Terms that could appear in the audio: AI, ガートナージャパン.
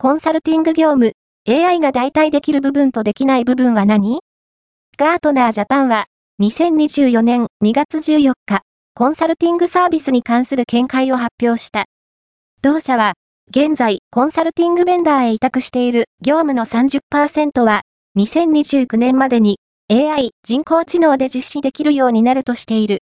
コンサルティング業務、AI が代替できる部分とできない部分は何？ガートナージャパンは、2024年2月14日、コンサルティングサービスに関する見解を発表した。同社は、現在、コンサルティングベンダーへ委託している業務の 30% は、2029年までに、AI、人工知能で実施できるようになるとしている。